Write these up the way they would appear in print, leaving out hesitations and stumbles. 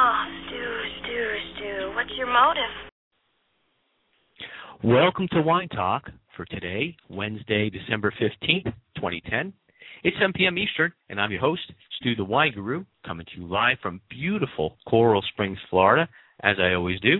Oh, Stu, what's your motive? Welcome to Wine Talk for today, Wednesday, December 15th. 2010. It's 7 p.m. Eastern, and I'm your host, Stu the Wine Guru, coming to you live from beautiful Coral Springs, Florida, as I always do.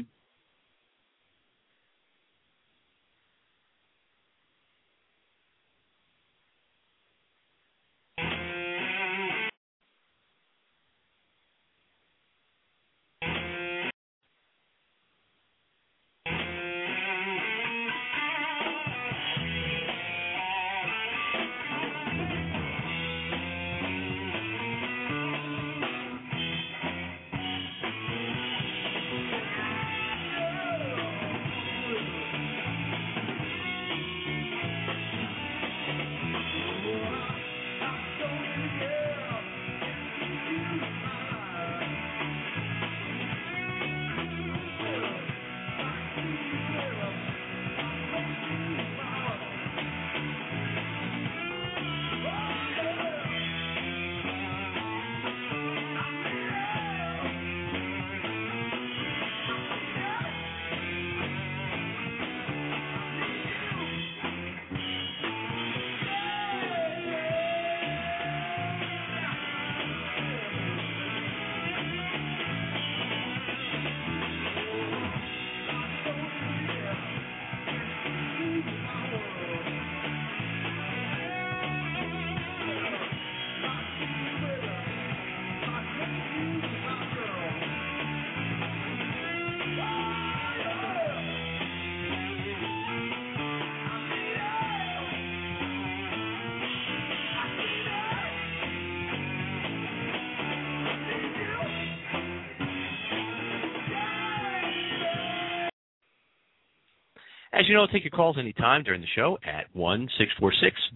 As you know, I'll take your calls anytime during the show at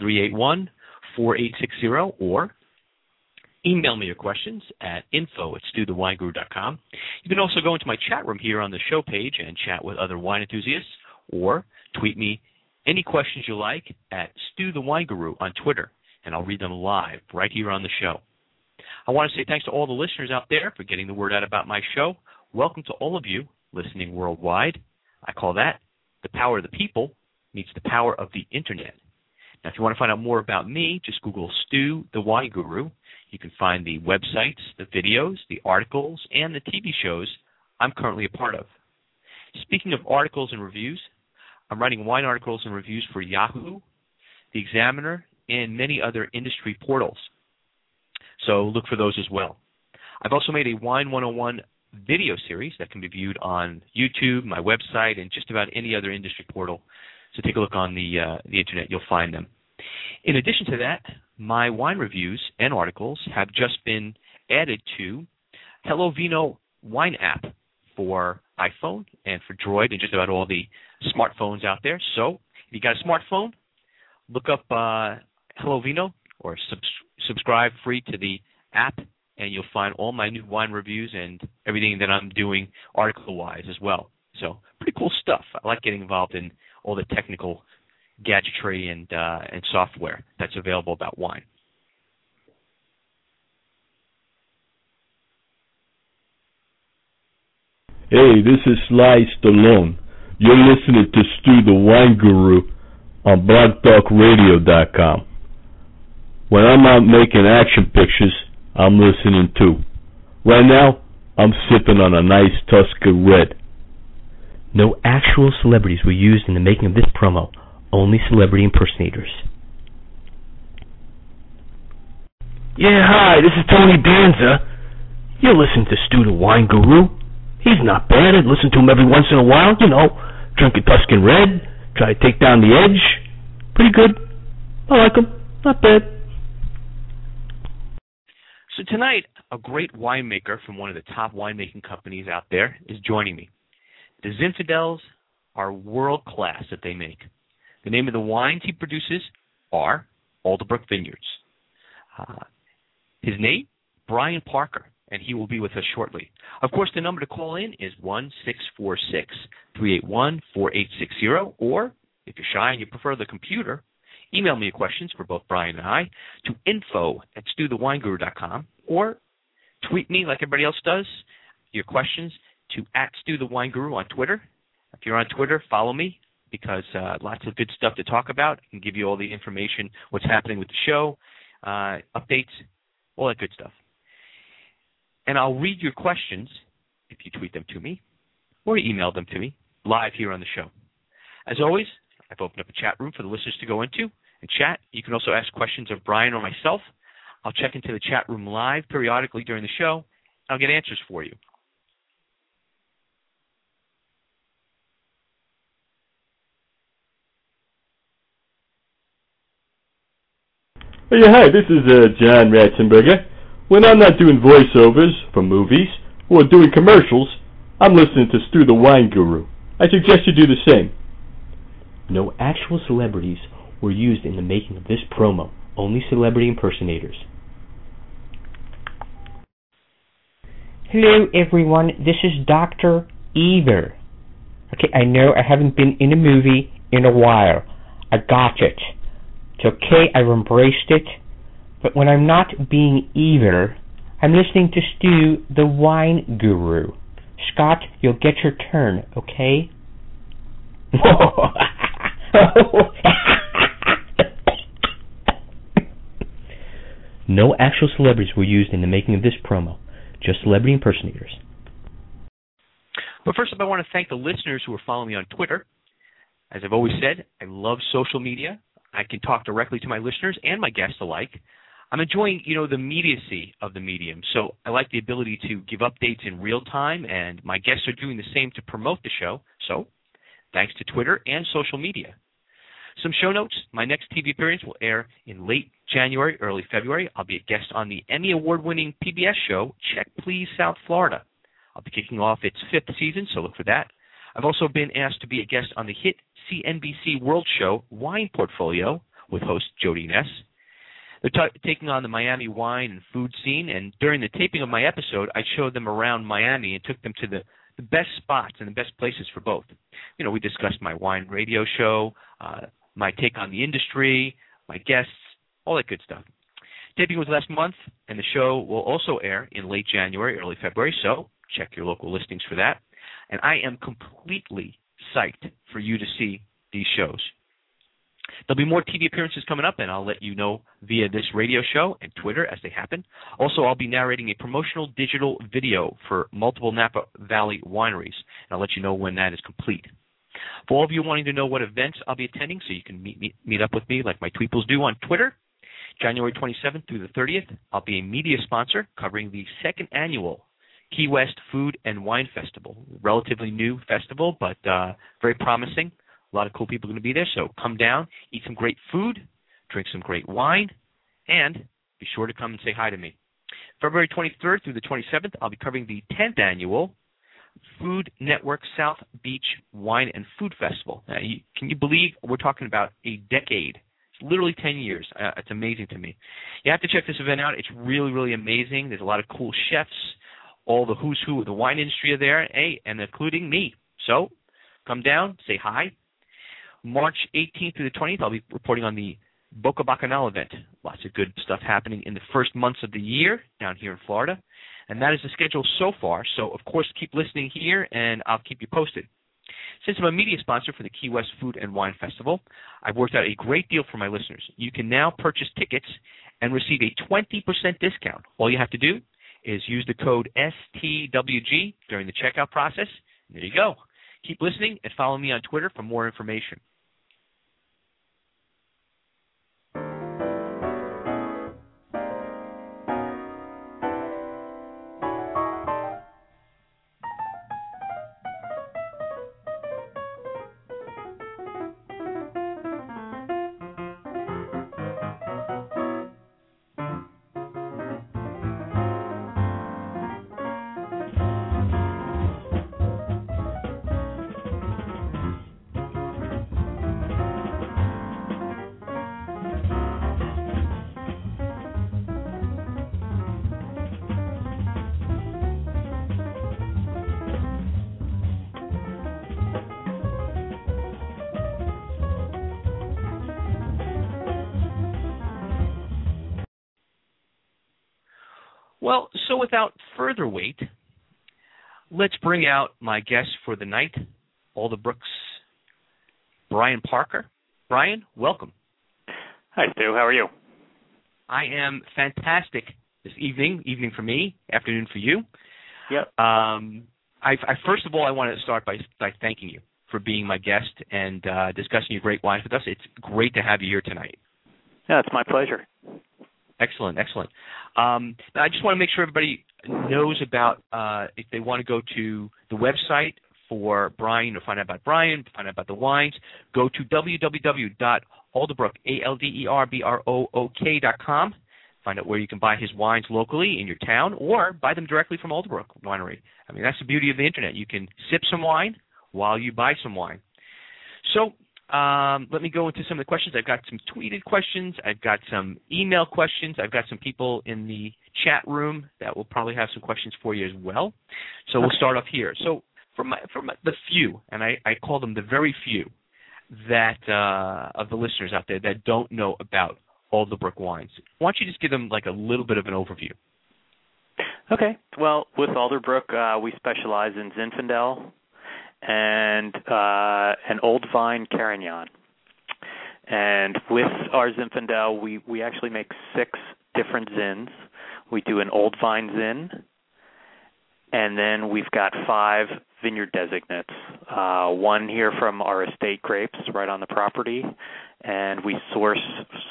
1-646-381-4860 or email me your questions at info@stewthewineguru.com. You can also go into my chat room here on the show page and chat with other wine enthusiasts or tweet me any questions you like at Stu the Wine Guru on Twitter, and I'll read them live right here on the show. I want to say thanks to all the listeners out there for getting the word out about my show. Welcome to all of you listening worldwide. I call that the power of the people meets the power of the internet. Now, if you want to find out more about me, just Google Stu the Wine Guru. You can find the websites, the videos, the articles, and the TV shows I'm currently a part of. Speaking of articles and reviews, I'm writing wine articles and reviews for Yahoo, The Examiner, and many other industry portals. So look for those as well. I've also made a Wine 101 video series that can be viewed on YouTube, my website, and just about any other industry portal. So take a look on the internet. You'll find them. In addition to that, my wine reviews and articles have just been added to Hello Vino wine app for iPhone and for Droid and just about all the smartphones out there. So if you got a smartphone, look up Hello Vino or subscribe free to the app, and you'll find all my new wine reviews and everything that I'm doing article-wise as well. So pretty cool stuff. I like getting involved in all the technical gadgetry and software that's available about wine. Hey, this is Sly Stallone. You're listening to Stu the Wine Guru on blogtalkradio.com. When I'm out making action pictures, I'm listening too. Right now, I'm sipping on a nice Tuscan Red. No actual celebrities were used in the making of this promo, only celebrity impersonators. Yeah, hi, this is Tony Danza. You're listening to Stu the Wine Guru. He's not bad. I listen to him every once in a while, you know, drink a Tuscan Red, Try to take down the edge. Pretty good. I like them. Not bad. So tonight, a great winemaker from one of the top winemaking companies out there is joining me. The Zinfandels are world-class that they make. The name of the wines he produces are Alderbrook Vineyards. His name, Brian Parker, and he will be with us shortly. Of course, the number to call in is 1-646-381-4860, or if you're shy and you prefer the computer, email me your questions for both Brian and I to info@stewthewineguru.com, or tweet me like everybody else does your questions to @StuTheWineGuru on Twitter. If you're on Twitter, follow me, because lots of good stuff to talk about. I can give you all the information, what's happening with the show, updates, all that good stuff. And I'll read your questions if you tweet them to me or email them to me live here on the show. As always, I've opened up a chat room for the listeners to go into and chat. You can also ask questions of Brian or myself. I'll check into the chat room live periodically during the show, and I'll get answers for you. Yeah, hi, this is John Ratzenberger. When I'm not doing voiceovers for movies or doing commercials, I'm listening to Stu the Wine Guru. I suggest you do the same. No actual celebrities were used in the making of this promo, only celebrity impersonators. Hello everyone, this is Dr. Eber. Okay, I know I haven't been in a movie in a while. I got it. It's okay, I've embraced it, but when I'm not being evil, I'm listening to Stu, the wine guru. Scott, you'll get your turn, okay? No actual celebrities were used in the making of this promo, just celebrity impersonators. But first up, I want to thank the listeners who are following me on Twitter. As I've always said, I love social media. I can talk directly to my listeners and my guests alike. I'm enjoying, the immediacy of the medium. So I like the ability to give updates in real time, and my guests are doing the same to promote the show. So thanks to Twitter and social media. Some show notes. My next TV appearance will air in late January, early February. I'll be a guest on the Emmy award-winning PBS show, Check, Please, South Florida. I'll be kicking off its 5th season, so look for that. I've also been asked to be a guest on the hit CNBC World Show, Wine Portfolio, with host Jody Ness. They're taking on the Miami wine and food scene, and during the taping of my episode, I showed them around Miami and took them to the best spots and the best places for both. We discussed my wine radio show, my take on the industry, my guests, all that good stuff. Taping was last month, and the show will also air in late January, early February, so check your local listings for that. And I am completely psyched for you to see these shows. There'll be more TV appearances coming up, and I'll let you know via this radio show and Twitter as they happen. Also, I'll be narrating a promotional digital video for multiple Napa Valley wineries, and I'll let you know when that is complete. For all of you wanting to know what events I'll be attending, so you can meet up with me like my tweeples do on Twitter, January 27th through the 30th, I'll be a media sponsor covering the 2nd annual Key West Food and Wine Festival, relatively new festival, but very promising. A lot of cool people are going to be there, so come down, eat some great food, drink some great wine, and be sure to come and say hi to me. February 23rd through the 27th, I'll be covering the 10th annual Food Network South Beach Wine and Food Festival. Now, can you believe we're talking about a decade? Literally 10 years. It's amazing to me. You have to check this event out. It's really, really amazing. There's a lot of cool chefs. All the who's who of the wine industry are there, and including me. So come down, say hi. March 18th through the 20th, I'll be reporting on the Boca Bacchanal event. Lots of good stuff happening in the first months of the year down here in Florida. And that is the schedule so far. So, of course, keep listening here, and I'll keep you posted. Since I'm a media sponsor for the Key West Food and Wine Festival, I've worked out a great deal for my listeners. You can now purchase tickets and receive a 20% discount. All you have to do is use the code STWG during the checkout process. There you go. Keep listening and follow me on Twitter for more information. Well, so without further wait, let's bring out my guest for the night, Alderbrook's Brian Parker. Brian, welcome. Hi, Stu. How are you? I am fantastic this evening. Evening for me, afternoon for you. Yep. First of all, I want to start by thanking you for being my guest and discussing your great wines with us. It's great to have you here tonight. Yeah, it's my pleasure. Excellent. I just want to make sure everybody knows about if they want to go to the website for Brian, or find out about Brian, find out about the wines, go to www.alderbrook.com. Find out where you can buy his wines locally in your town or buy them directly from Alderbrook Winery. I mean, that's the beauty of the internet. You can sip some wine while you buy some wine. So let me go into some of the questions. I've got some tweeted questions. I've got some email questions. I've got some people in the chat room that will probably have some questions for you as well. So we'll start off here. So from the few, and I call them the very few, that of the listeners out there that don't know about Alderbrook wines, why don't you just give them like a little bit of an overview? Okay. Well, with Alderbrook, we specialize in Zinfandel and an old vine Carignan. And with our Zinfandel, we actually make 6 different Zins. We do an old vine Zin, and then we've got 5 vineyard designates, one here from our estate grapes right on the property, and we source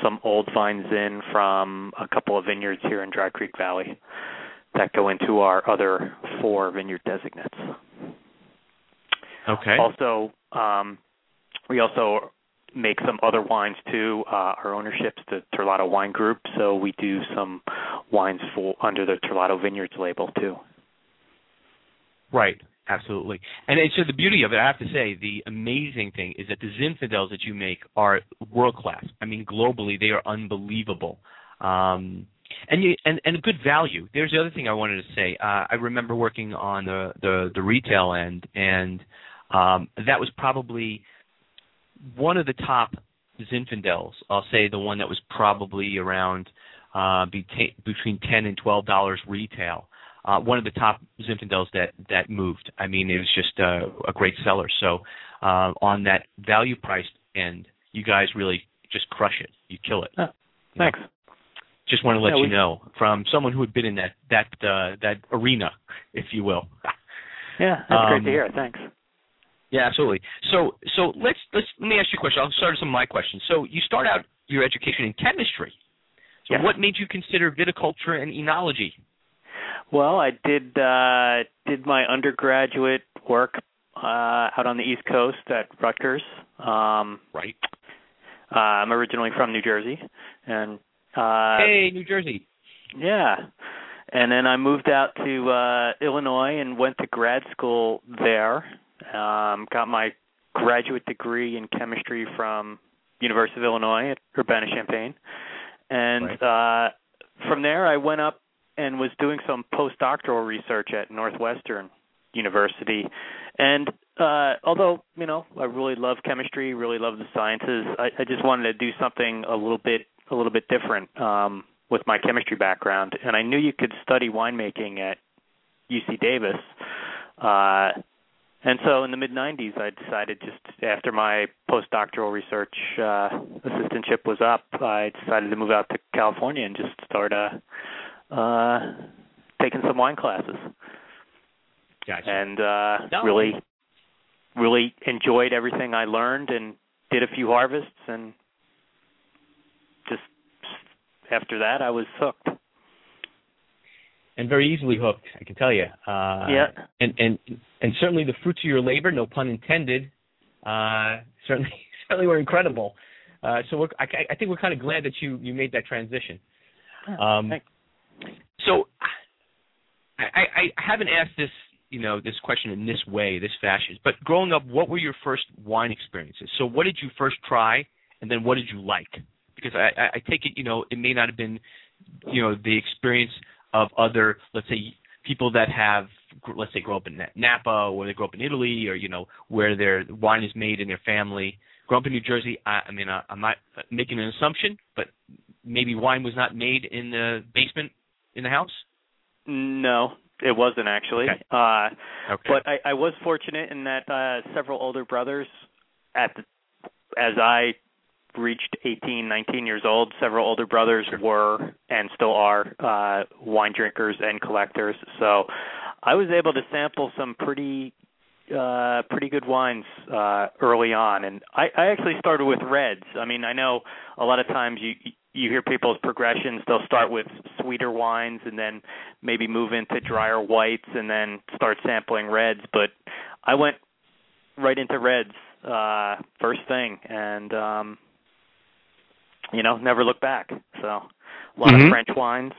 some old vines in from a couple of vineyards here in Dry Creek Valley that go into our other 4 vineyard designates. Okay. Also, we also make some other wines too. Our ownership's the Terlato Wine Group, so we do some wines under the Terlato Vineyards label too. Right. Absolutely. And so the beauty of it, I have to say, the amazing thing is that the Zinfandels that you make are world-class. I mean, globally, they are unbelievable. And a good value. There's the other thing I wanted to say. I remember working on the retail end, and that was probably one of the top Zinfandels. I'll say the one that was probably around between $10 and $12 retail. One of the top Zinfandels that moved. I mean, it was just a great seller. So on that value price end, you guys really just crush it. You kill it. Oh, thanks. You know? Just want to let you know from someone who had been in that arena, if you will. Yeah, that's great to hear. Thanks. Yeah, absolutely. So let me ask you a question. I'll start with some of my questions. So you start out your education in chemistry. So yes. What made you consider viticulture and enology? Well, I did my undergraduate work out on the East Coast at Rutgers. Right. I'm originally from New Jersey, and hey, New Jersey. Yeah, and then I moved out to Illinois and went to grad school there. Got my graduate degree in chemistry from University of Illinois at Urbana-Champaign, and right. From there I went up and was doing some postdoctoral research at Northwestern University. And although, you know, I really love chemistry, really love the sciences, I just wanted to do something a little bit different with my chemistry background. And I knew you could study winemaking at UC Davis. And so in the mid-'90s, I decided, just after my postdoctoral research assistantship was up, I decided to move out to California and just start taking some wine classes. Gotcha. And really enjoyed everything I learned and did a few harvests, and just after that I was hooked. And very easily hooked, I can tell you. Yeah. And certainly the fruits of your labor, no pun intended, certainly were incredible. So I think we're kind of glad that you made that transition. Thanks. So I haven't asked this, you know, this question in this way, this fashion, but growing up, what were your first wine experiences? So what did you first try, and then what did you like? Because I take it, you know, it may not have been, you know, the experience of other, let's say, people that have, let's say, grow up in Napa, or they grow up in Italy, or, you know, where their wine is made in their family. Grow up in New Jersey, I mean, I'm not making an assumption, but maybe wine was not made in the basement in the house? No, it wasn't actually. Okay. But I was fortunate in that several older brothers, as I reached 18, 19 years old, several older brothers were and still are wine drinkers and collectors. So I was able to sample some pretty good wines early on. And I actually started with reds. I mean, I know a lot of times you hear people's progressions. They'll start with sweeter wines and then maybe move into drier whites and then start sampling reds. But I went right into reds first thing and, never looked back. So a lot of French wines,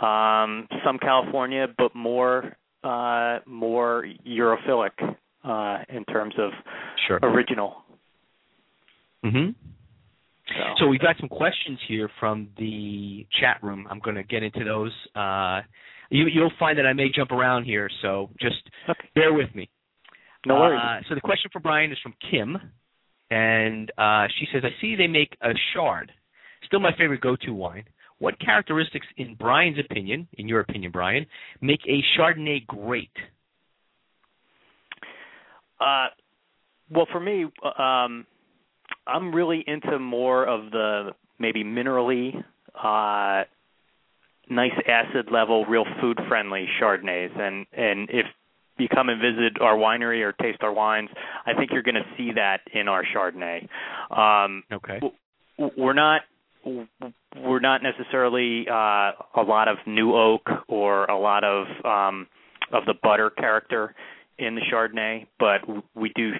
some California, but more Europhilic in terms of original. Mm-hmm. So we've got some questions here from the chat room. I'm going to get into those. You'll find that I may jump around here, so just bear with me. No worries. So the question for Brian is from Kim, and she says, I see they make a Chard, still my favorite go-to wine. What characteristics, in your opinion, Brian, make a Chardonnay great? Well, for me, I'm really into more of the maybe minerally, nice acid level, real food-friendly Chardonnays. And if you come and visit our winery or taste our wines, I think you're going to see that in our Chardonnay. We're not necessarily a lot of new oak or a lot of the butter character in the Chardonnay, but we do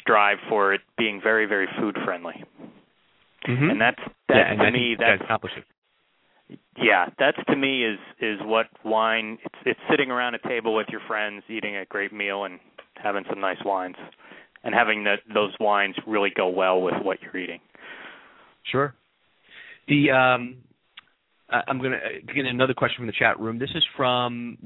strive for it being very, very food friendly, and that's to me is what wine. It's sitting around a table with your friends, eating a great meal, and having some nice wines, and having those wines really go well with what you're eating. Sure. I'm going to get another question from the chat room. This is from,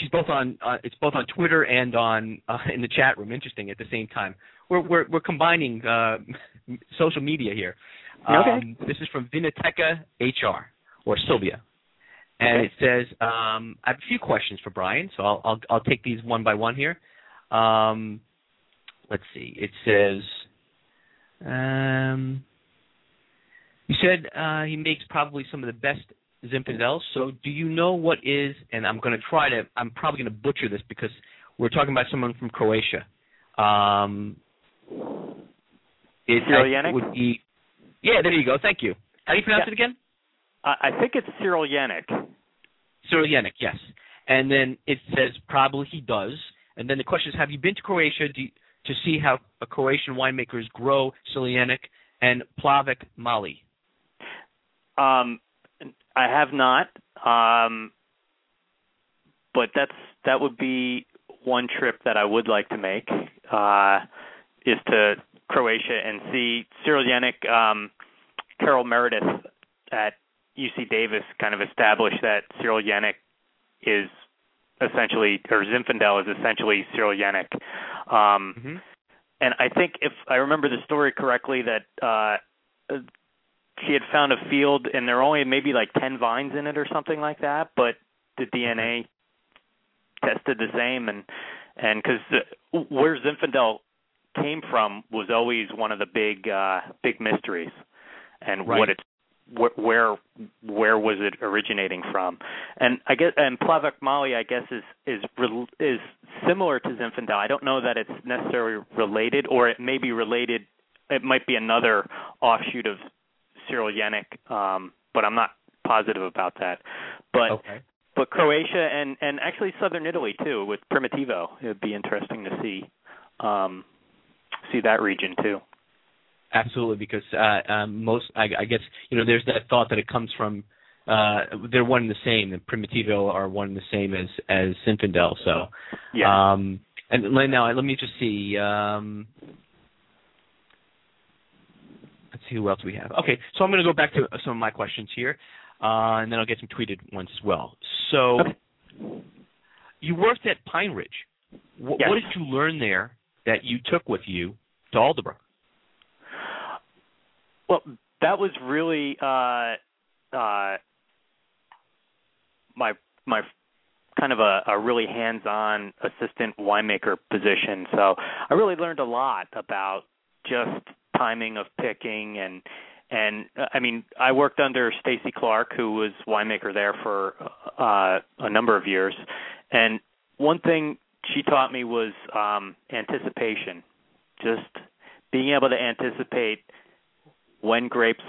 she's both on it's both on Twitter and on in the chat room. Interesting. At the same time, we're combining social media here. This is from Vinoteca HR or Sylvia, and it says I have a few questions for Brian, so I'll take these one by one here. Let's see. It says. You said he makes probably some of the best Zinfandels. So do you know what is, and I'm probably going to butcher this because we're talking about someone from Croatia. Cyrillianic? Yeah, there you go. Thank you. How do you pronounce it again? I think it's Cyrillianic. Cyrillianic, yes. And then it says probably he does. And then the question is, have you been to Croatia? To see how Croatian winemakers grow Cyrillianic and Plavac Mali? I have not, but that would be one trip that I would like to make is to Croatia and see Cyrillianic. Carol Meredith at UC Davis kind of established that Cyrillianic is essentially, or Zinfandel is essentially Cyrillianic. And I think if I remember the story correctly, that she had found a field and there were only maybe like 10 vines in it or something like that, but the DNA tested the same. And because where Zinfandel came from was always one of the big mysteries, and where was it originating from? And I guess, and Plavac Mali, I guess, is similar to Zinfandel. I don't know that it's necessarily related, or it may be related. It might be another offshoot of Cyrillianic, but I'm not positive about that. But but Croatia and actually southern Italy too, with Primitivo, it would be interesting to see that region too. Absolutely, because I guess, there's that thought that it comes from they're one and the same. The Primitivo are one and the same as Zinfandel. So, and now let me just see. Let's see who else we have. Okay, so I'm going to go back to some of my questions here, and then I'll get some tweeted ones as well. So, you worked at Pine Ridge. What did you learn there that you took with you to Alderbrook? Well, that was really my kind of a really hands-on assistant winemaker position. So I really learned a lot about just timing of picking and I mean, I worked under Stacy Clark, who was winemaker there for a number of years. And one thing she taught me was anticipation, just being able to anticipate when grapes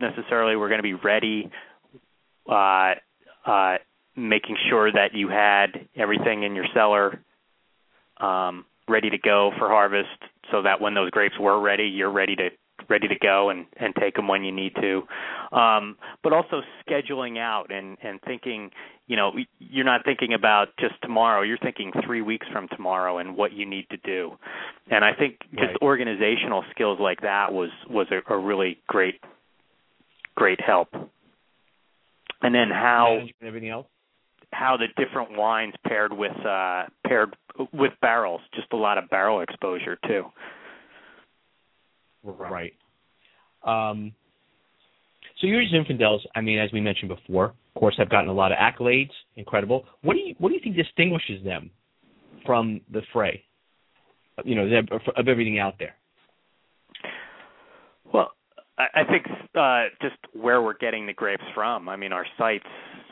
necessarily were going to be ready, making sure that you had everything in your cellar ready to go for harvest, so that when those grapes were ready, you're ready to go and take them when you need to. But also scheduling out and thinking, you know, you're not thinking about just tomorrow. You're thinking 3 weeks from tomorrow and what you need to do. And I think just organizational skills like that was a really great help. And then how the different wines paired with barrels, just a lot of barrel exposure too. Right. So you're just Zinfandels. I mean, as we mentioned before, of course, I've gotten a lot of accolades. Incredible. What do you think distinguishes them from the fray? You know, of everything out there. Well, I think just where we're getting the grapes from. I mean, our sites.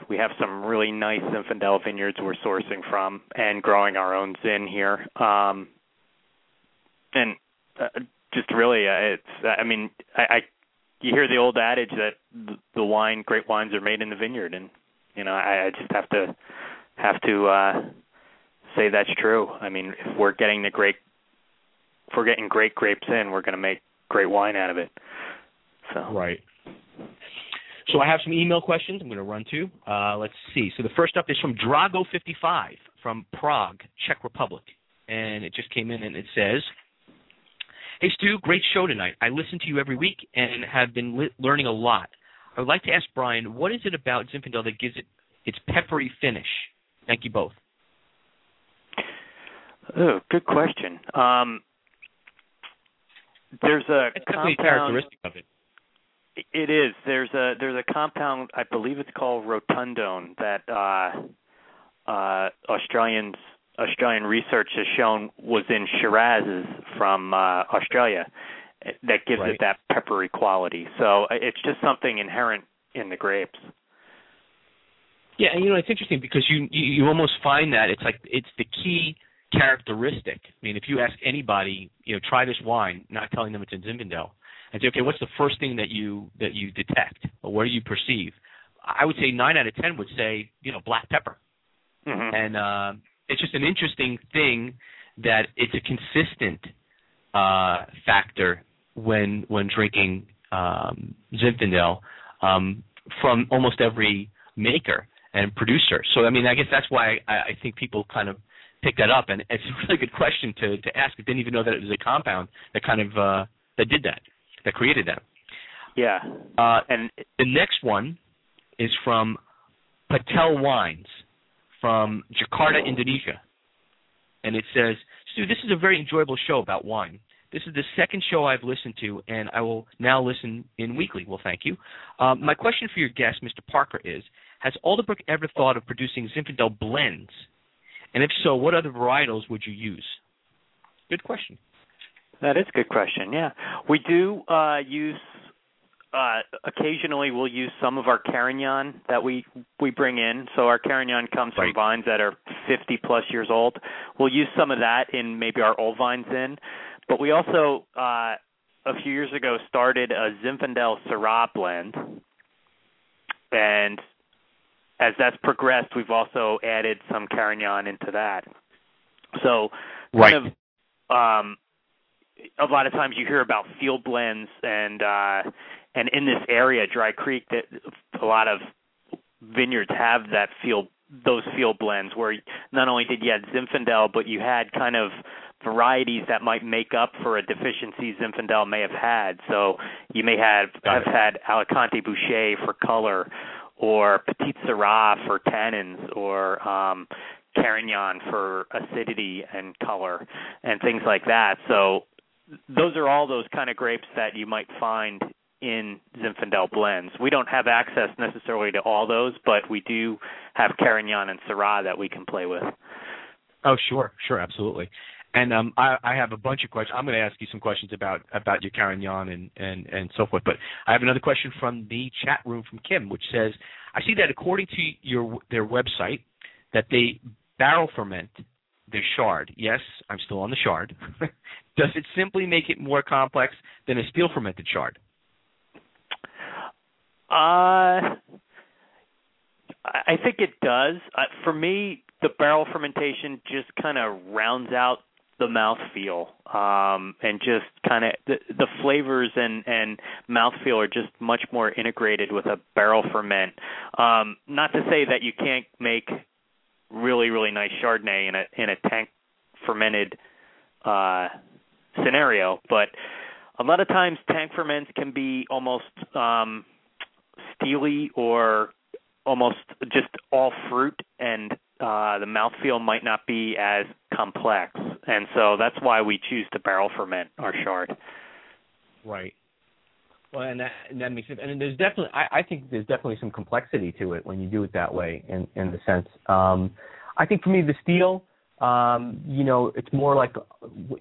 We have some really nice Zinfandel vineyards we're sourcing from and growing our own Zin here. Just really, it's. I mean, you hear the old adage that great wines are made in the vineyard, and you know, I just have to say that's true. I mean, if we're getting great grapes in, we're going to make great wine out of it. So right. So I have some email questions I'm going to run to. Let's see. So the first up is from Drago55 from Prague, Czech Republic, and it just came in and it says. Hey, Stu, great show tonight. I listen to you every week and have been learning a lot. I would like to ask Brian, what is it about Zinfandel that gives it its peppery finish? Thank you both. Oh, good question. There's a That's compound, definitely a characteristic of it. It is. There's a compound, I believe it's called rotundone, that Australian research has shown was in Shirazes from Australia that gives it that peppery quality. So it's just something inherent in the grapes. Yeah, and you know, it's interesting because you almost find that it's the key characteristic. I mean, if you ask anybody, you know, try this wine, not telling them it's a Zinfandel, and say, okay, what's the first thing that you detect or what do you perceive? I would say 9 out of 10 would say, you know, black pepper, mm-hmm. and it's just an interesting thing that it's a consistent factor when drinking Zinfandel from almost every maker and producer. So, I mean, I guess that's why I think people kind of pick that up. And it's a really good question to ask. I didn't even know that it was a compound that kind of that did that, that created that. Yeah. And the next one is from Patel Wines. From Jakarta, Indonesia. And it says, Stu, this is a very enjoyable show about wine. This is the second show I've listened to, and I will now listen in weekly. Well, thank you. My question for your guest, Mr. Parker, is, has Alderbrook ever thought of producing Zinfandel blends? And if so, what other varietals would you use? Good question. That is a good question, yeah. We do use... occasionally we'll use some of our Carignan that we bring in. So our Carignan comes from vines that are 50-plus years old. We'll use some of that in maybe our old vines in. But we also, a few years ago, started a Zinfandel Syrah blend. And as that's progressed, we've also added some Carignan into that. So kind of a lot of times you hear about field blends and in this area, Dry Creek, that a lot of vineyards have those field blends where not only did you have Zinfandel, but you had kind of varieties that might make up for a deficiency Zinfandel may have had. So you may have had Alicante Boucher for color, or Petit Syrah for tannins, or Carignan for acidity and color, and things like that. So those are all those kind of grapes that you might find in Zinfandel blends. We don't have access necessarily to all those, but we do have Carignan and Syrah that we can play with. Oh, sure, absolutely. And I have a bunch of questions. I'm going to ask you some questions about your Carignan and so forth. But I have another question from the chat room from Kim, which says, I see that according to their website that they barrel ferment their Chard. Yes, I'm still on the Chard. Does it simply make it more complex than a steel fermented Chard? I think it does. For me, the barrel fermentation just kind of rounds out the mouthfeel, and just kind of the flavors and mouthfeel are just much more integrated with a barrel ferment. Not to say that you can't make really, really nice Chardonnay in a tank fermented scenario, but a lot of times tank ferments can be almost steely or almost just all fruit, and the mouthfeel might not be as complex. And so that's why we choose to barrel ferment our Chard. Right. Well, and that makes sense. And there's definitely, I think there's definitely some complexity to it when you do it that way, in the sense. I think for me, the steel, it's more like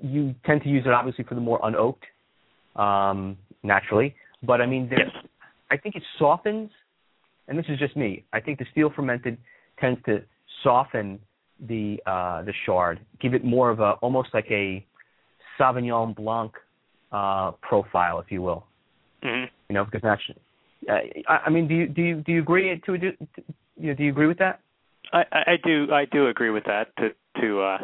you tend to use it obviously for the more un-oaked, naturally. But I mean, yes. I think it softens, and this is just me. I think the steel fermented tends to soften the Chard, give it more of a almost like a Sauvignon Blanc profile, if you will. Mm-hmm. Because naturally, I mean, do you agree to do you agree with that? I do agree with that to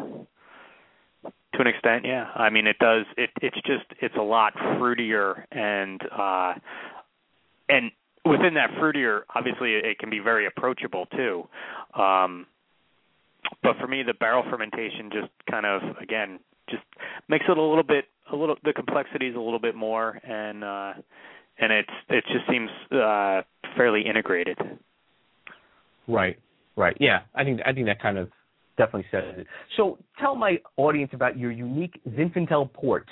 an extent, yeah. I mean, it does. It's a lot fruitier, and within that fruitier, obviously, it can be very approachable too. But for me, the barrel fermentation just kind of, again, just makes it a little the complexity is a little bit more, and it just seems fairly integrated. Right. Yeah, I think that kind of definitely says it. So tell my audience about your unique Zinfandel port.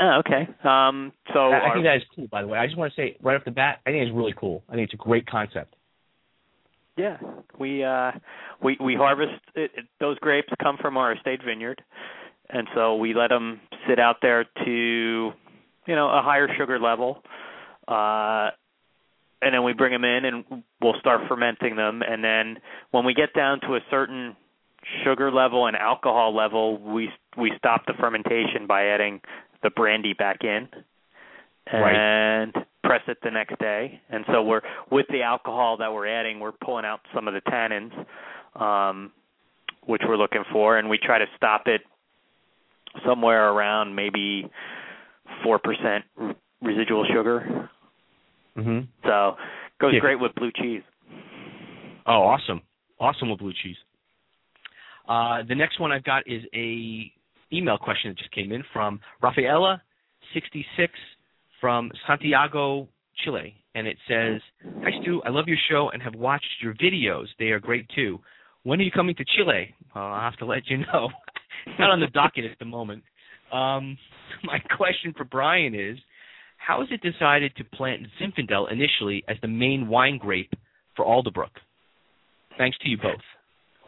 Oh, okay. I think that is cool, by the way. I just want to say right off the bat, I think it's really cool. I think it's a great concept. Yeah, we harvest those grapes come from our estate vineyard, and so we let them sit out there to, a higher sugar level, and then we bring them in and we'll start fermenting them, and then when we get down to a certain sugar level and alcohol level, we stop the fermentation by adding the brandy back in, and. Right. Press it the next day, and so we're with the alcohol that we're adding, we're pulling out some of the tannins, which we're looking for, and we try to stop it somewhere around maybe 4% residual sugar. Mm-hmm. So it goes great with blue cheese. Oh, awesome with blue cheese. The next one I've got is a email question that just came in from Rafaela 66. From Santiago, Chile, and it says, "Hi Stu, I love your show and have watched your videos. They are great too. When are you coming to Chile?" Well, I'll have to let you know. It's not on the docket at the moment. My question for Brian is, how is it decided to plant Zinfandel initially as the main wine grape for Alderbrook? Thanks to you both.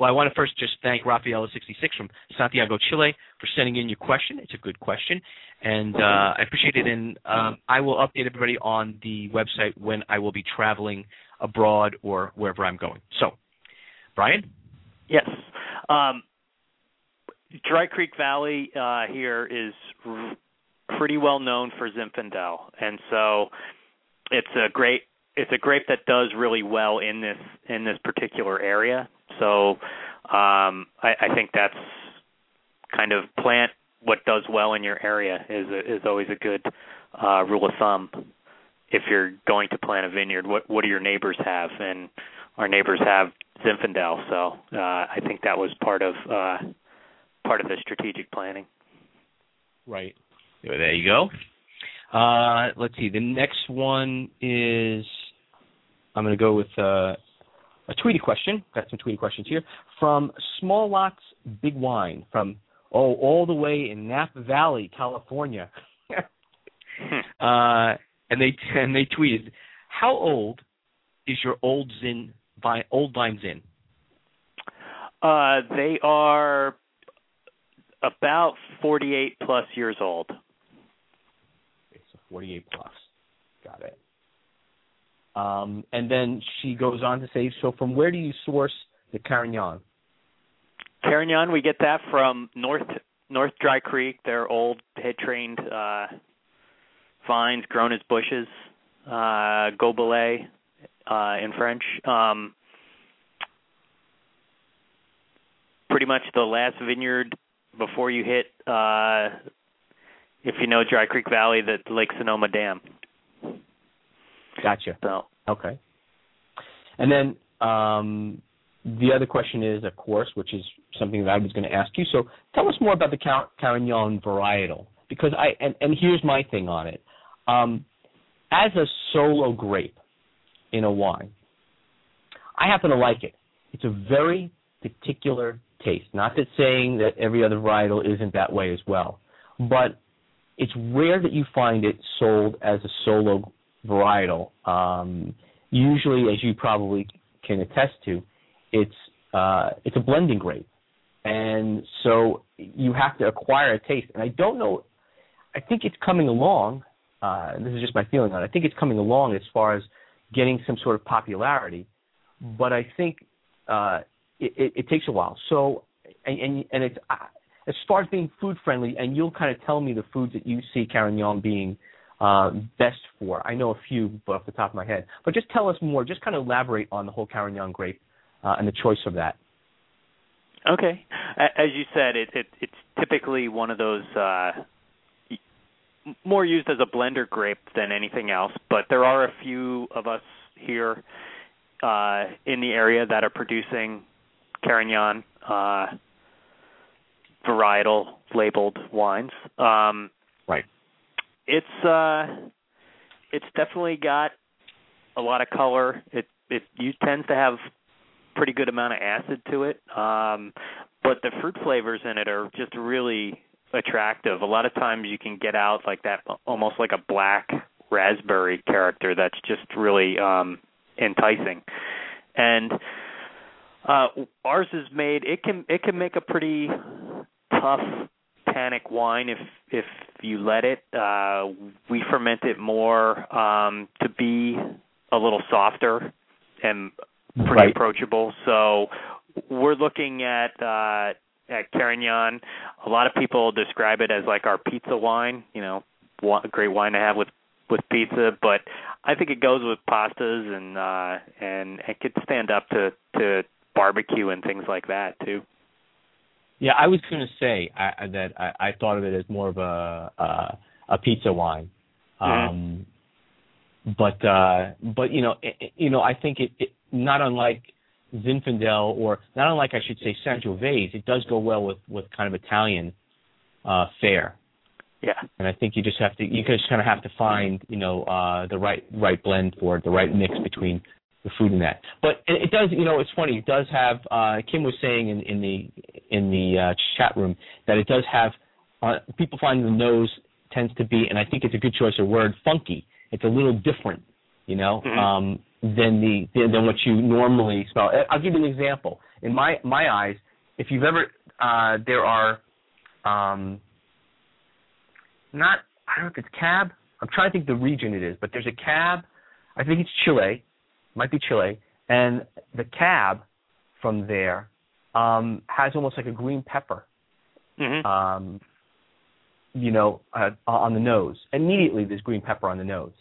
Well, I want to first just thank Rafaela66 from Santiago, Chile, for sending in your question. It's a good question, and I appreciate it. And I will update everybody on the website when I will be traveling abroad or wherever I'm going. So, Brian? Yes. Dry Creek Valley here is pretty well known for Zinfandel, and so it's a grape that does really well in this particular area. So I think that's kind of plant what does well in your area is always a good rule of thumb. If you're going to plant a vineyard, what do your neighbors have? And our neighbors have Zinfandel, so I think that was part of the strategic planning. Right. There you go. Let's see. The next one is I'm going to go with a Tweety question. Got some Tweety questions here from Small Lots Big Wine from all the way in Napa Valley, California. And they tweeted, "How old is your old vine zin?" They are about 48 plus years old. Okay, so 48 plus. Got it. And then she goes on to say, so from where do you source the Carignan? Carignan, we get that from North Dry Creek. They're old, head-trained vines grown as bushes, gobelet in French. Pretty much the last vineyard before you hit, if you know Dry Creek Valley, the Lake Sonoma Dam. Gotcha. So. Okay. And then the other question is, of course, which is something that I was going to ask you. So tell us more about the Carignan varietal, because and here's my thing on it. As a solo grape in a wine, I happen to like it. It's a very particular taste. Not that saying that every other varietal isn't that way as well, but it's rare that you find it sold as a solo varietal. Usually, as you probably can attest to, it's a blending grape, and so you have to acquire a taste. And I don't know, I think it's coming along. This is just my feeling on it. I think it's coming along as far as getting some sort of popularity, but I think it takes a while. So, and it's as far as being food friendly, and you'll kind of tell me the foods that you see Carignan being best for. I know a few off the top of my head, but just tell us more. Just kind of elaborate on the whole Carignan grape and the choice of that. Okay, as you said, it's typically one of those more used as a blender grape than anything else. But there are a few of us here in the area that are producing Carignan varietal labeled wines. Right. It's definitely got a lot of color. It tends to have pretty good amount of acid to it, but the fruit flavors in it are just really attractive. A lot of times you can get out like that, almost like a black raspberry character that's just really enticing. And ours is made. It can make a pretty tough tannic wine if you let it. We ferment it more to be a little softer and pretty approachable. So we're looking at Carignan. A lot of people describe it as like our pizza wine. You know, a great wine to have with pizza, but I think it goes with pastas and it could stand up to barbecue and things like that too. Yeah, I was going to say that I thought of it as more of a pizza wine, but I think it not unlike Zinfandel, or not unlike, I should say, Sangiovese, it does go well with kind of Italian fare. Yeah, and I think you just kind of have to find the right blend for it, the right mix between the food and that. But it does, it's funny. It does have. Kim was saying in the chat room that it does have. People find the nose tends to be, and I think it's a good choice of word, funky. It's a little different, than what you normally smell. I'll give you an example. In my eyes, if you've ever, there are, I don't know if it's Cab. I'm trying to think the region it is, but there's a Cab. I think it's Chile. Might be Chile, and the Cab from there has almost like a green pepper, on the nose. Immediately, there's green pepper on the nose,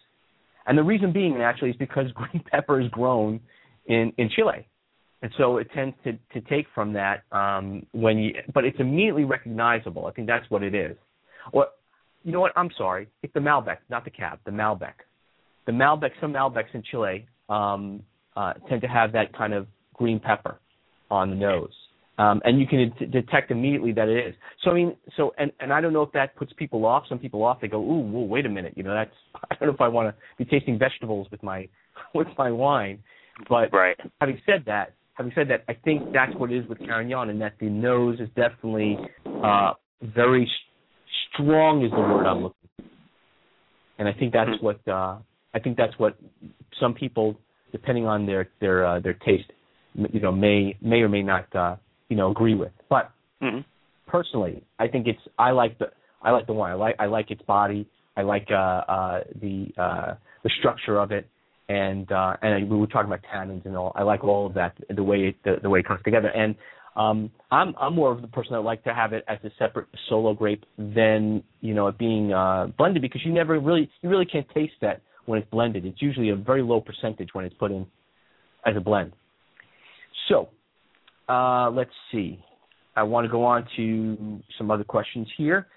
and the reason being actually is because green pepper is grown in Chile, and so it tends to take from that but it's immediately recognizable. I think that's what it is. Or, you know what? I'm sorry, it's the Malbec, not the Cab. The Malbec, some Malbecs in Chile. Tend to have that kind of green pepper on the nose, and you can detect immediately that it is. So and I don't know if that puts people off. Some people off. They go, ooh, whoa, wait a minute. I don't know if I want to be tasting vegetables with my wine. But right. Having said that, I think that's what it is with Carignan, and that the nose is definitely very strong is the word I'm looking for. And I think that's what some people, depending on their taste, may or may not agree with. But personally, I think I like the wine. I like its body. I like the structure of it, and we were talking about tannins and all. I like all of that, the way it comes together. And I'm more of the person that like to have it as a separate solo grape than it being blended, because you really can't taste that when it's blended. It's usually a very low percentage when it's put in as a blend. So let's see. I want to go on to some other questions here.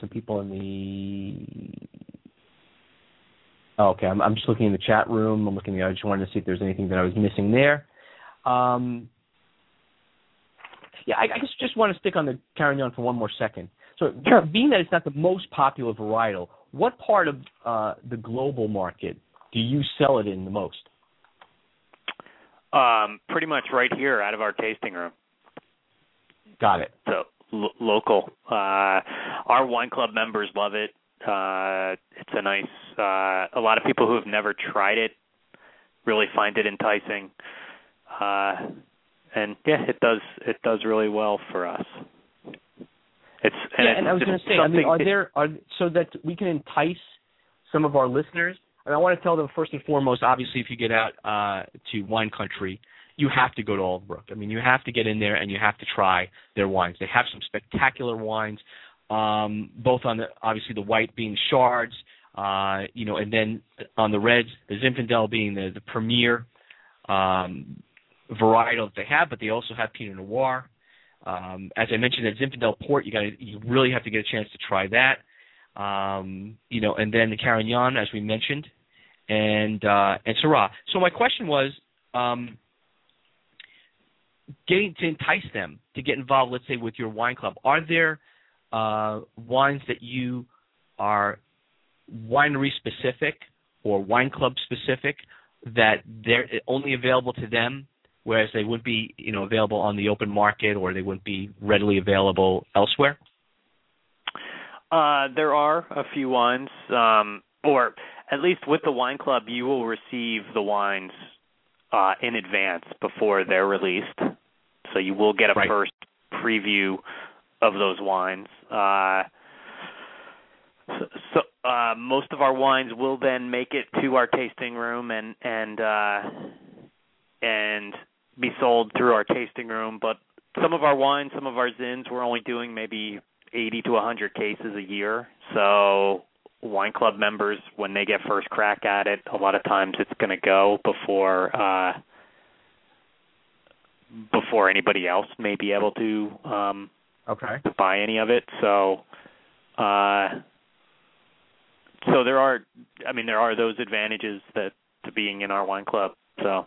Some people in the I'm just looking in the chat room. I just wanted to see if there's anything that I was missing there. I guess just want to stick on the Carignan for one more second. So, being that it's not the most popular varietal, what part of the global market do you sell it in the most? Pretty much right here out of our tasting room. Got it. So local. Our wine club members love it. It's a nice, a lot of people who have never tried it really find it enticing. It does really well for us. I was going to say, so that we can entice some of our listeners, and I want to tell them first and foremost, obviously, if you get out to wine country, you have to go to Alderbrook. I mean, you have to get in there and you have to try their wines. They have some spectacular wines, both on the white being Shards, and then on the reds, the Zinfandel being the premier varietal that they have, but they also have Pinot Noir. As I mentioned, at Zinfandel Port, you really have to get a chance to try that. And then the Carignan, as we mentioned, and Syrah. So my question was, getting to entice them to get involved, let's say, with your wine club. Are there wines that you are winery specific or wine club specific that they're only available to them, whereas they would be, available on the open market, or they wouldn't be readily available elsewhere? There are a few wines, or at least with the wine club, you will receive the wines in advance before they're released. So you will get a first preview of those wines. So most of our wines will then make it to our tasting room and be sold through our tasting room, but some of our wines, some of our Zins, we're only doing maybe 80 to 100 cases a year. So wine club members, when they get first crack at it, a lot of times it's going to go before anybody else may be able to to buy any of it. So there are those advantages to being in our wine club. So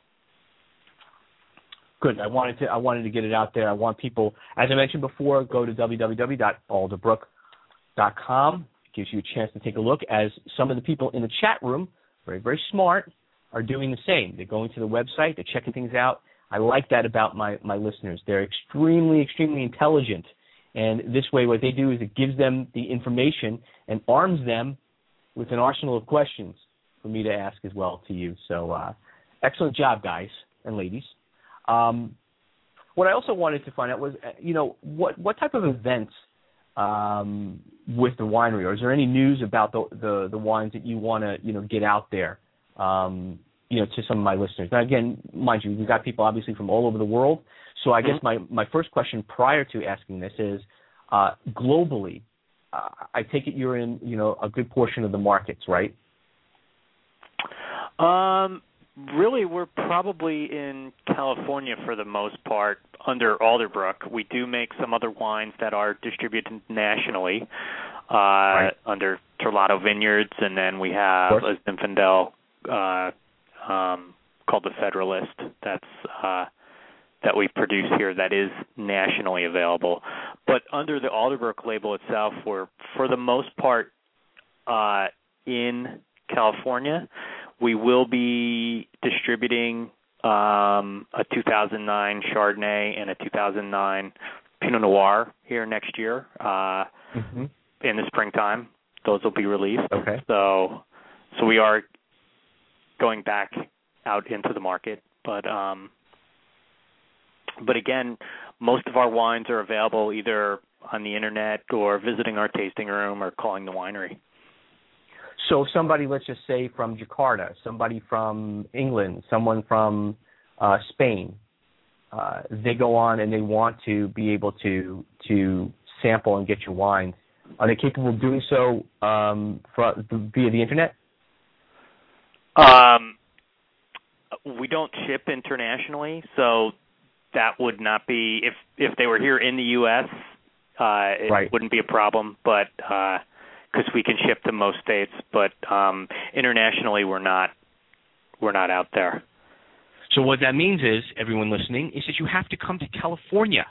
good. I wanted to get it out there. I want people, as I mentioned before, go to www.alderbrook.com. It gives you a chance to take a look, as some of the people in the chat room, very, very smart, are doing the same. They're going to the website. They're checking things out. I like that about my listeners. They're extremely, extremely intelligent. And this way what they do is it gives them the information and arms them with an arsenal of questions for me to ask as well to you. So excellent job, guys and ladies. What I also wanted to find out was, what type of events with the winery, or is there any news about the wines that you want to, get out there, to some of my listeners? Now, again, mind you, we've got people obviously from all over the world. So I guess my first question prior to asking this is, globally, I take it you're in, a good portion of the markets, right? Really, we're probably in California for the most part under Alderbrook. We do make some other wines that are distributed nationally under Terlato Vineyards, and then we have a Zinfandel called the Federalist that we produce here that is nationally available. But under the Alderbrook label itself, we're for the most part in California. We will be distributing a 2009 Chardonnay and a 2009 Pinot Noir here next year in the springtime. Those will be released. Okay. So we are going back out into the market, but again, most of our wines are available either on the internet or visiting our tasting room or calling the winery. So if somebody, let's just say from Jakarta, somebody from England, someone from Spain, they go on and they want to be able to sample and get your wines. Are they capable of doing so via the internet? We don't ship internationally, so that would not be if they were here in the U.S. It wouldn't be a problem, but because we can ship to most states, but internationally we're not out there. So what that means is, everyone listening, is that you have to come to California.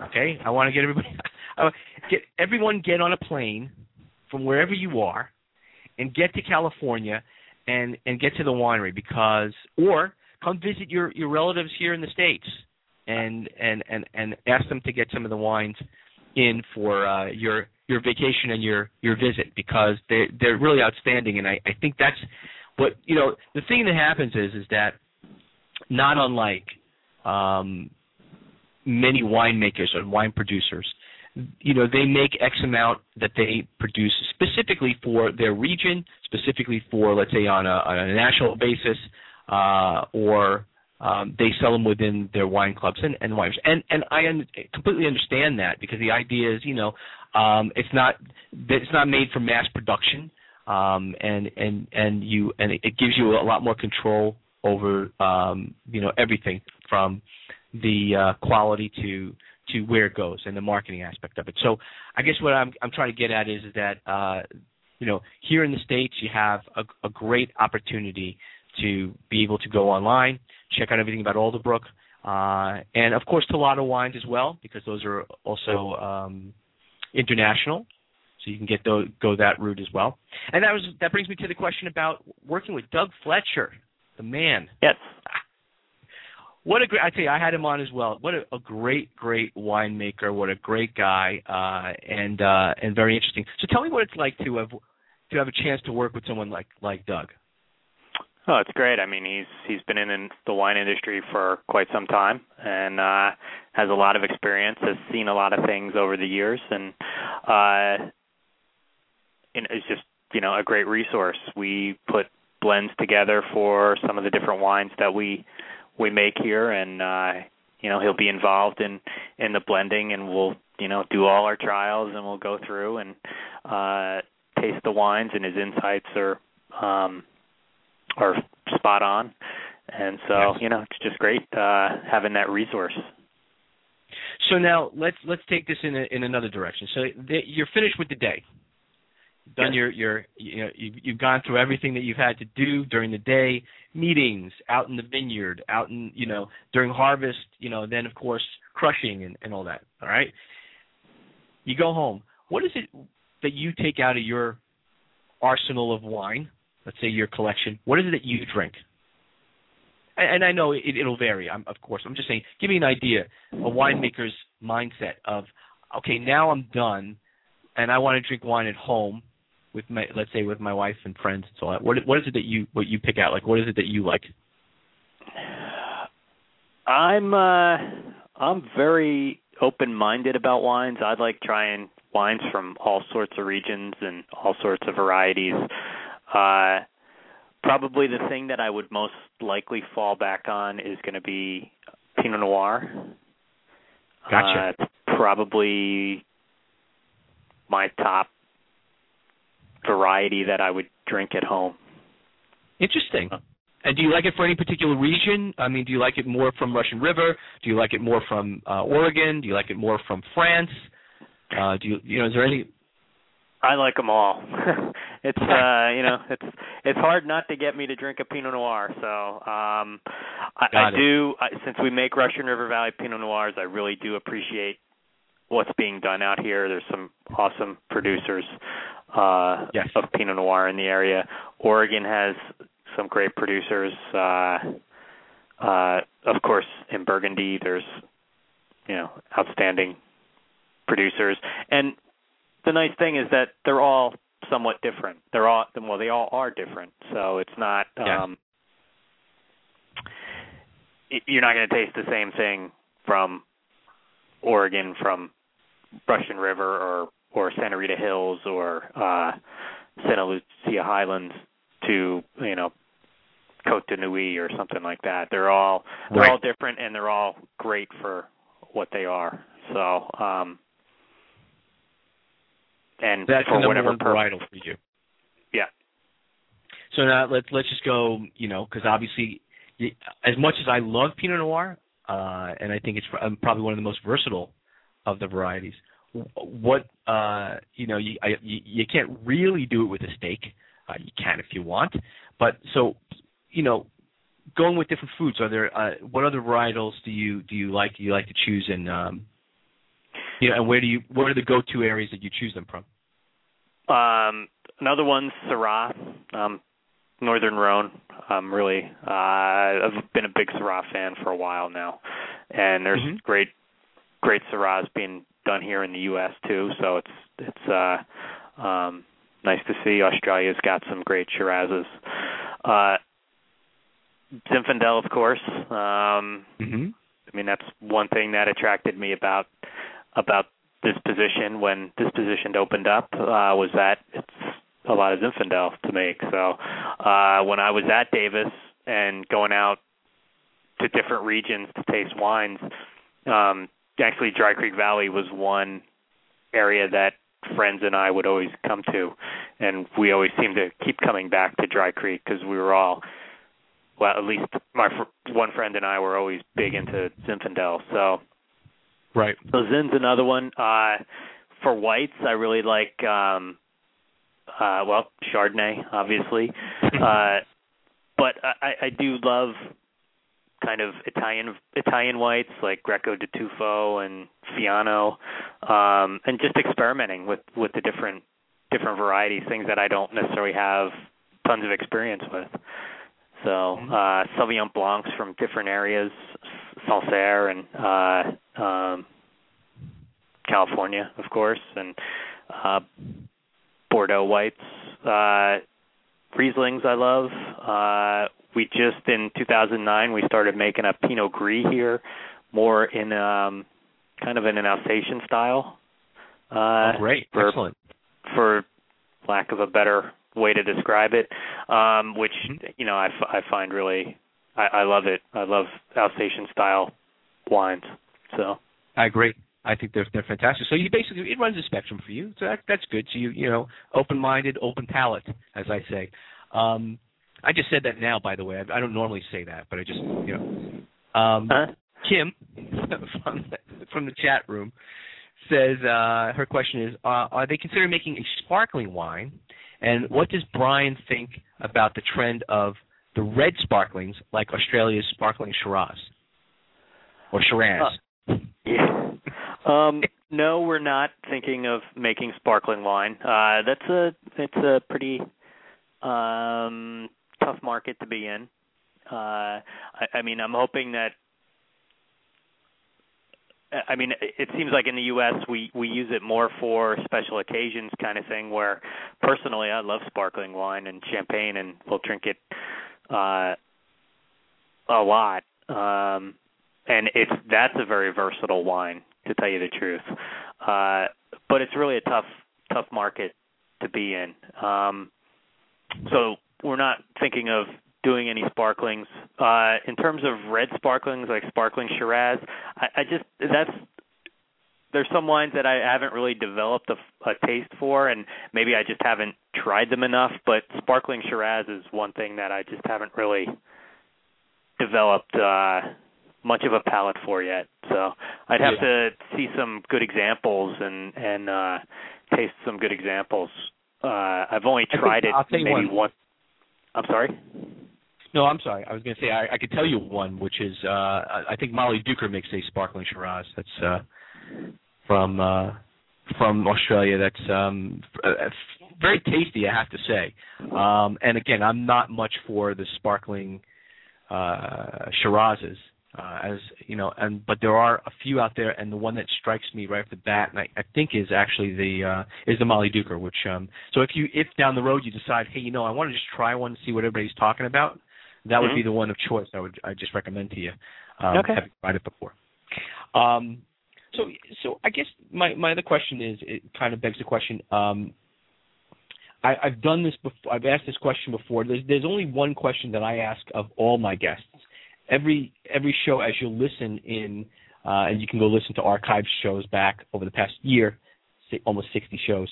Okay, I want to get everybody. Get on a plane from wherever you are, and get to California, and get to the winery or come visit your relatives here in the States, and ask them to get some of the wines in for your vacation and your visit, because they're really outstanding, and I think that's what the thing that happens is that, not unlike many winemakers and wine producers, they make X amount that they produce specifically for their region, specifically for, let's say, on a national basis, or they sell them within their wine clubs and wineries. And I completely understand that, because the idea is, it's not made for mass production, and it gives you a lot more control over everything from the quality to where it goes and the marketing aspect of it. So I guess what I'm trying to get at is that here in the States you have a great opportunity to be able to go online, check out everything about Alderbrook, and of course Terlato wines as well, because those are also international. So you can get go that route as well. And that brings me to the question about working with Doug Fletcher, the man. Yes. What a great! I tell you, I had him on as well. What a great winemaker! What a great guy, and very interesting. So tell me what it's like to have a chance to work with someone like Doug. Oh, it's great. I mean, he's been in the wine industry for quite some time, and has a lot of experience. Has seen a lot of things over the years, and it's just a great resource. We put blends together for some of the different wines that we make here, and he'll be involved in the blending, and we'll do all our trials, and we'll go through and taste the wines, and his insights are spot on, and so it's just great having that resource. So now let's take this in another direction. So you're finished with the day. Done you've gone through everything that you've had to do during the day, meetings out in the vineyard, out in during harvest, then of course crushing and all that. All right, you go home. What is it that you take out of your arsenal of wine? Let's say your collection. What is it that you drink? And I know it'll vary. I'm just saying, give me an idea, a winemaker's mindset of, okay, now I'm done, and I want to drink wine at home with my wife and friends and so on. What is it that you pick out? Like, what is it that you like? I'm very open-minded about wines. I like trying wines from all sorts of regions and all sorts of varieties. Probably the thing that I would most likely fall back on is going to be Pinot Noir. Gotcha. Probably my top variety that I would drink at home. Interesting. And do you like it for any particular region? I mean, do you like it more from Russian River? Do you like it more from Oregon? Do you like it more from France? Is there any? I like them all. It's it's hard not to get me to drink a Pinot Noir. So since we make Russian River Valley Pinot Noirs, I really do appreciate what's being done out here. There's some awesome producers of Pinot Noir in the area. Oregon has some great producers. Of course, in Burgundy, there's outstanding producers. And the nice thing is that they're all somewhat different. They all are different. So it's not you're not going to taste the same thing from Oregon, from Russian River or Santa Rita Hills or Santa Lucia Highlands to, you know, Cote de Nuit or something like that. They're all different, and they're all great for what they are. So and that's for the whatever varietal for you. Yeah. So now let's just go, you know, because obviously as much as I love Pinot Noir, and I think it's probably one of the most versatile of the varieties. What you can't really do it with a steak. You can if you want, but so you know, going with different foods. Are there what other varietals do you like? Do you like to choose, and what are the go-to areas that you choose them from? Another one's Syrah, Northern Rhone. Really, I've been a big Syrah fan for a while now, and there's great Syrahs being done here in the U.S. too, so it's nice to see. Australia's got some great Shirazes. Zinfandel, of course. I mean, that's one thing that attracted me about this position when this position opened up was that it's a lot of Zinfandel to make. So when I was at Davis and going out to different regions to taste wines, actually, Dry Creek Valley was one area that friends and I would always come to, and we always seemed to keep coming back to Dry Creek because we were all, well, at least my one friend and I were always big into Zinfandel. So, right. So Zin's another one. For whites, I really like, Chardonnay, obviously, but I do love kind of Italian whites like Greco di Tufo and Fiano, and just experimenting with the different varieties, things that I don't necessarily have tons of experience with. So Sauvignon Blancs from different areas, Sancerre and California, of course, and Bordeaux whites. Rieslings I love. We just, in 2009, we started making a Pinot Gris here, more in kind of in an Alsatian style. Excellent. For lack of a better way to describe it, which, I find really, I love it. I love Alsatian style wines. So I agree. I think they're fantastic. So you basically, it runs a spectrum for you. So that's good. So you open-minded, open palate, as I say. I just said that now, by the way. I don't normally say that, but I just, Kim from the chat room says her question is, are they considering making a sparkling wine? And what does Brian think about the trend of the red sparklings, like Australia's sparkling Shiraz or Shiraz? No, we're not thinking of making sparkling wine. It's a pretty tough market to be in. I mean, I'm hoping that, I mean, it seems like in the U.S. we use it more for special occasions kind of thing, where personally I love sparkling wine and champagne, and we'll drink it a lot. And that's a very versatile wine, to tell you the truth. But it's really a tough market to be in. So we're not thinking of doing any sparklings. In terms of red sparklings, like sparkling Shiraz, there's some wines that I haven't really developed a taste for, and maybe I just haven't tried them enough, but sparkling Shiraz is one thing that I just haven't really developed much of a palate for yet. So I'd have to see some good examples and taste some good examples. I've only tried once. I'm sorry? No, I'm sorry. I was going to say I could tell you one, which is I think Molly Duker makes a sparkling Shiraz. That's from Australia. That's very tasty, I have to say. And again, I'm not much for the sparkling Shirazes. as you know, and but there are a few out there, and the one that strikes me right off the bat, and I think is actually the Molly Duker. Which so if down the road you decide, hey, you know, I want to just try one and see what everybody's talking about, that would be the one of choice. I just recommend to you. Having tried it before. So I guess my other question is, it kind of begs the question. I've done this before. I've asked this question before. There's only one question that I ask of all my guests. Every show, as you listen in, and you can go listen to archived shows back over the past year, almost 60 shows.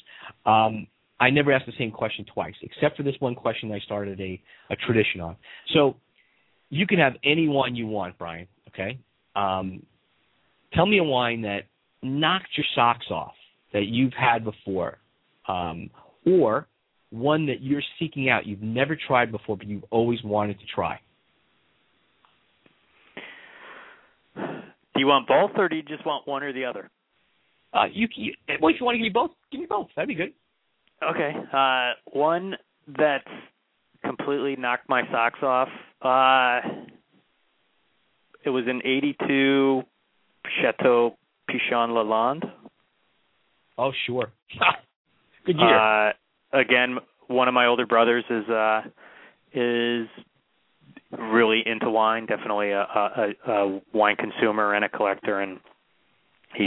I never ask the same question twice, except for this one question I started a tradition on. So you can have any wine you want, Brian, okay? Tell me a wine that knocked your socks off that you've had before, or one that you're seeking out you've never tried before but you've always wanted to try. Do you want both, or do you just want one or the other? If you want to give me both. That'd be good. Okay. One that's completely knocked my socks off. It was an 82 Chateau Pichon Lalande. Oh, sure. Good year. Again, one of my older brothers is really into wine, definitely a wine consumer and a collector, and he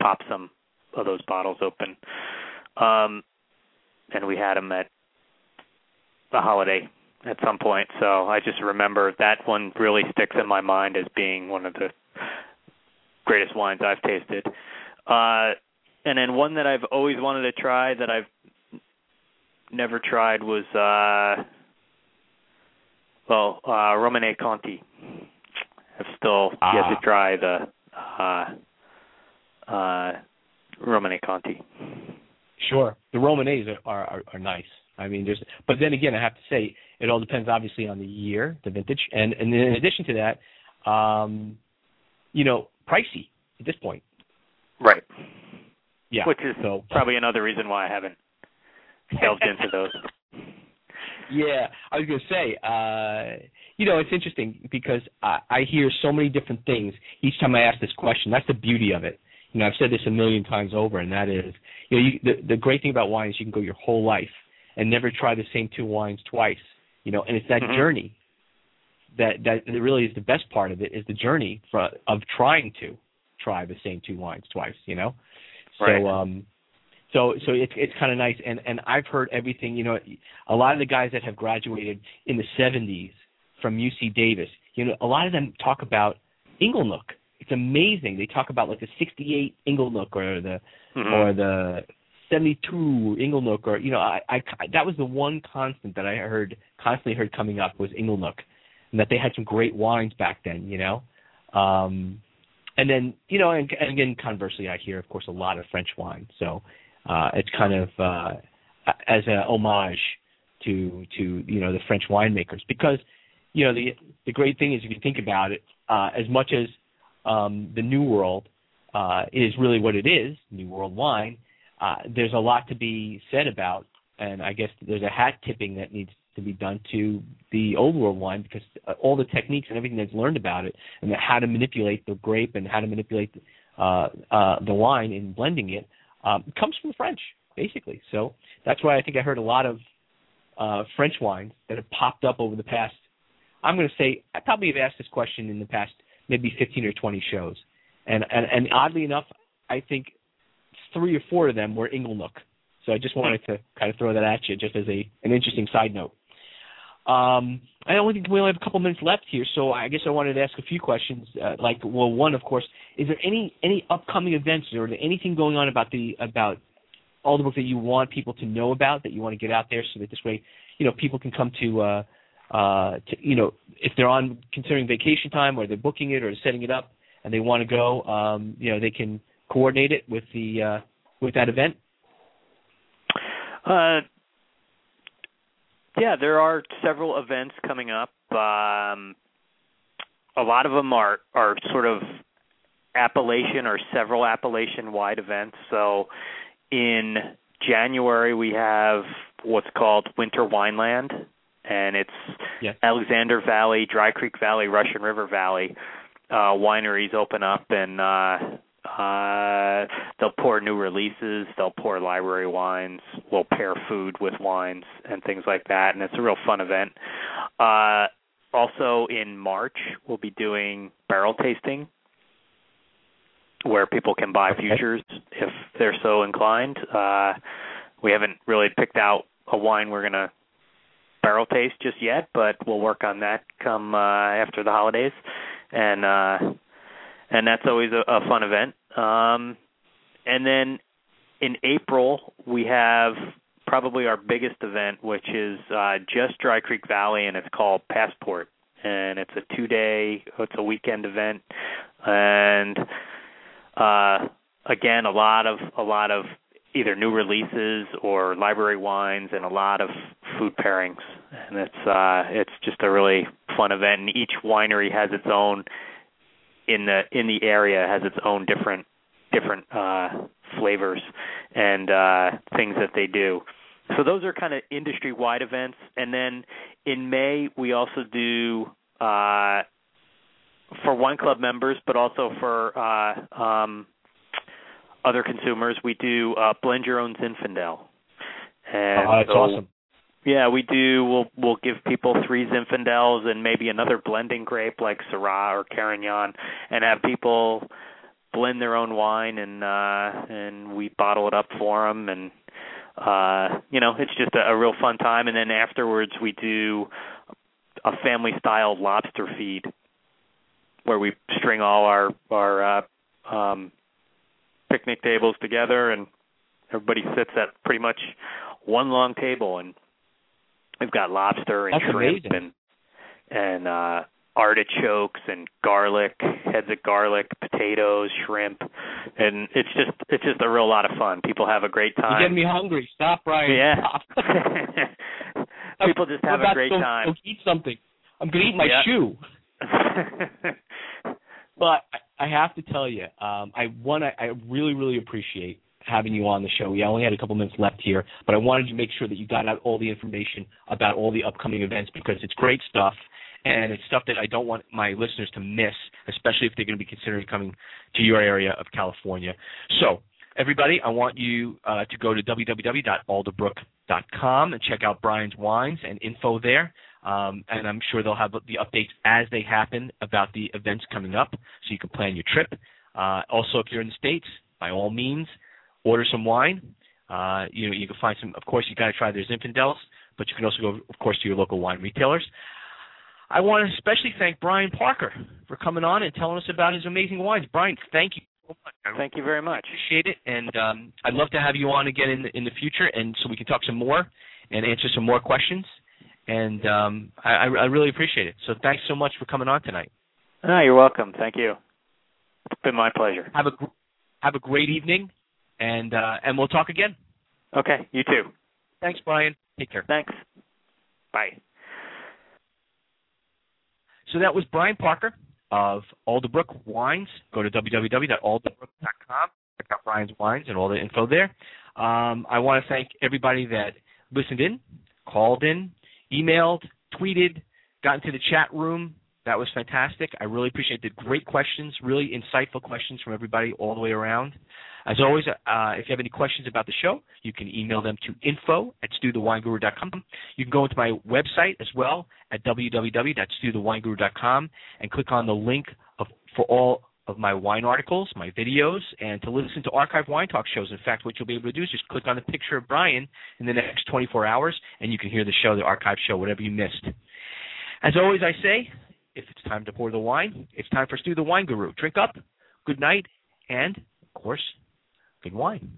popped some of those bottles open. And we had him at the holiday at some point, so I just remember that one really sticks in my mind as being one of the greatest wines I've tasted. And then one that I've always wanted to try that I've never tried was Romanee Conti. I've still yet to try the Romanee Conti. Sure, the Romanees are nice. I mean, but then again, I have to say it all depends, obviously, on the year, the vintage, and in addition to that, pricey at this point. Right. Yeah. Which is probably another reason why I haven't delved into those. Yeah, I was going to say, it's interesting because I hear so many different things each time I ask this question. That's the beauty of it. You know, I've said this a million times over, and that is, the great thing about wine is you can go your whole life and never try the same two wines twice. You know, and it's that journey that really is the best part of it, is the journey of trying to try the same two wines twice. You know, right. So it's kind of nice, and I've heard everything. You know, a lot of the guys that have graduated in the 70s from UC Davis, a lot of them talk about Inglenook. It's amazing. They talk about like the 68 Inglenook or the 72 Inglenook, or that was the one constant that I constantly heard coming up was Inglenook, and that they had some great wines back then. And then and again, conversely, I hear, of course, a lot of French wine. So it's kind of as a homage to the French winemakers, because the great thing is, if you think about it, as much as the New World is really what it is, New World wine, there's a lot to be said about, and I guess there's a hat tipping that needs to be done to the Old World wine, because all the techniques and everything that's learned about it, and how to manipulate the grape and how to manipulate the wine in blending it, comes from French, basically. So that's why I think I heard a lot of French wines that have popped up over the past, I'm going to say, I probably have asked this question in the past maybe 15 or 20 shows. And oddly enough, I think 3 or 4 of them were Inglenook. So I just wanted to kind of throw that at you just as an interesting side note. I only think we only have a couple minutes left here, so I guess I wanted to ask a few questions. One, of course, is there any upcoming events or anything going on about Alderbrook that you want people to know about, that you want to get out there so that this way, people can come to if they're considering vacation time, or they're booking it or setting it up and they want to go, they can coordinate it with with that event. Yeah, there are several events coming up. A lot of them are sort of Appalachian or several Appalachian-wide events. So in January, we have what's called Winter Wineland, and it's Alexander Valley, Dry Creek Valley, Russian River Valley. Wineries open up, and they'll pour new releases, they'll pour library wines, we'll pair food with wines and things like that, and it's a real fun event. Also in March, we'll be doing barrel tasting, where people can buy futures if they're so inclined. We haven't really picked out a wine we're going to barrel taste just yet, but we'll work on that come after the holidays. And that's always a fun event. And then in April, we have probably our biggest event, which is just Dry Creek Valley, and it's called Passport. And it's a weekend event. And again, a lot of either new releases or library wines, and a lot of food pairings. And it's just a really fun event. And each winery has its own in the area has its own different flavors and things that they do. So those are kind of industry-wide events. And then in May, we also do for wine club members, but also for other consumers, we do Blend Your Own Zinfandel. And that's awesome. Yeah, we do. We'll give people 3 Zinfandels and maybe another blending grape like Syrah or Carignan, and have people blend their own wine, and we bottle it up for them. And it's just a real fun time. And then afterwards, we do a family-style lobster feed, where we string all our picnic tables together, and everybody sits at pretty much one long table, and we've got lobster and That's shrimp amazing. and artichokes and garlic, heads of garlic, potatoes, shrimp, and it's just a real lot of fun. People have a great time. You're getting me hungry. Stop, Brian. Yeah. Stop. People just have a great time. Go eat something. I'm gonna eat my shoe. But I have to tell you, I really, really appreciate having you on the show. We only had a couple minutes left here, but I wanted to make sure that you got out all the information about all the upcoming events, because it's great stuff, and it's stuff that I don't want my listeners to miss, especially if they're going to be considering coming to your area of California. So, everybody, I want you to go to www.alderbrook.com and check out Brian's wines and info there. And I'm sure they'll have the updates as they happen about the events coming up, so you can plan your trip. Also, if you're in the States, by all means, order some wine. You can find some. Of course, you got to try their Zinfandels, but you can also go, of course, to your local wine retailers. I want to especially thank Brian Parker for coming on and telling us about his amazing wines. Brian, thank you so much. Thank you very much. Appreciate it, and I'd love to have you on again in the future, and so we can talk some more and answer some more questions. And I really appreciate it. So thanks so much for coming on tonight. No, you're welcome. Thank you. It's been my pleasure. Have a great evening, and we'll talk again. Okay, you too. Thanks, Brian. Take care. Thanks. Bye. So that was Brian Parker of Alderbrook Wines. Go to www.alderbrook.com. Check out Brian's wines and all the info there. I want to thank everybody that listened in, called in, emailed, tweeted, got into the chat room. That was fantastic. I really appreciate the great questions, really insightful questions from everybody all the way around. As always, if you have any questions about the show, you can email them to info@stewthewineguru.com. You can go into my website as well at www.stewthewineguru.com and click on the link for all of my wine articles, my videos, and to listen to archived wine talk shows. In fact, what you'll be able to do is just click on the picture of Brian in the next 24 hours, and you can hear the show, the archive show, whatever you missed. As always, I say, if it's time to pour the wine, it's time for Stu the Wine Guru. Drink up, good night, and, of course, good wine.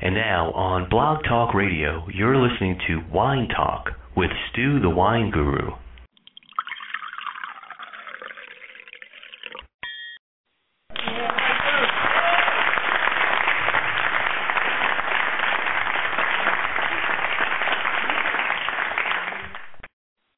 And now on Blog Talk Radio, you're listening to Wine Talk with Stu the Wine Guru.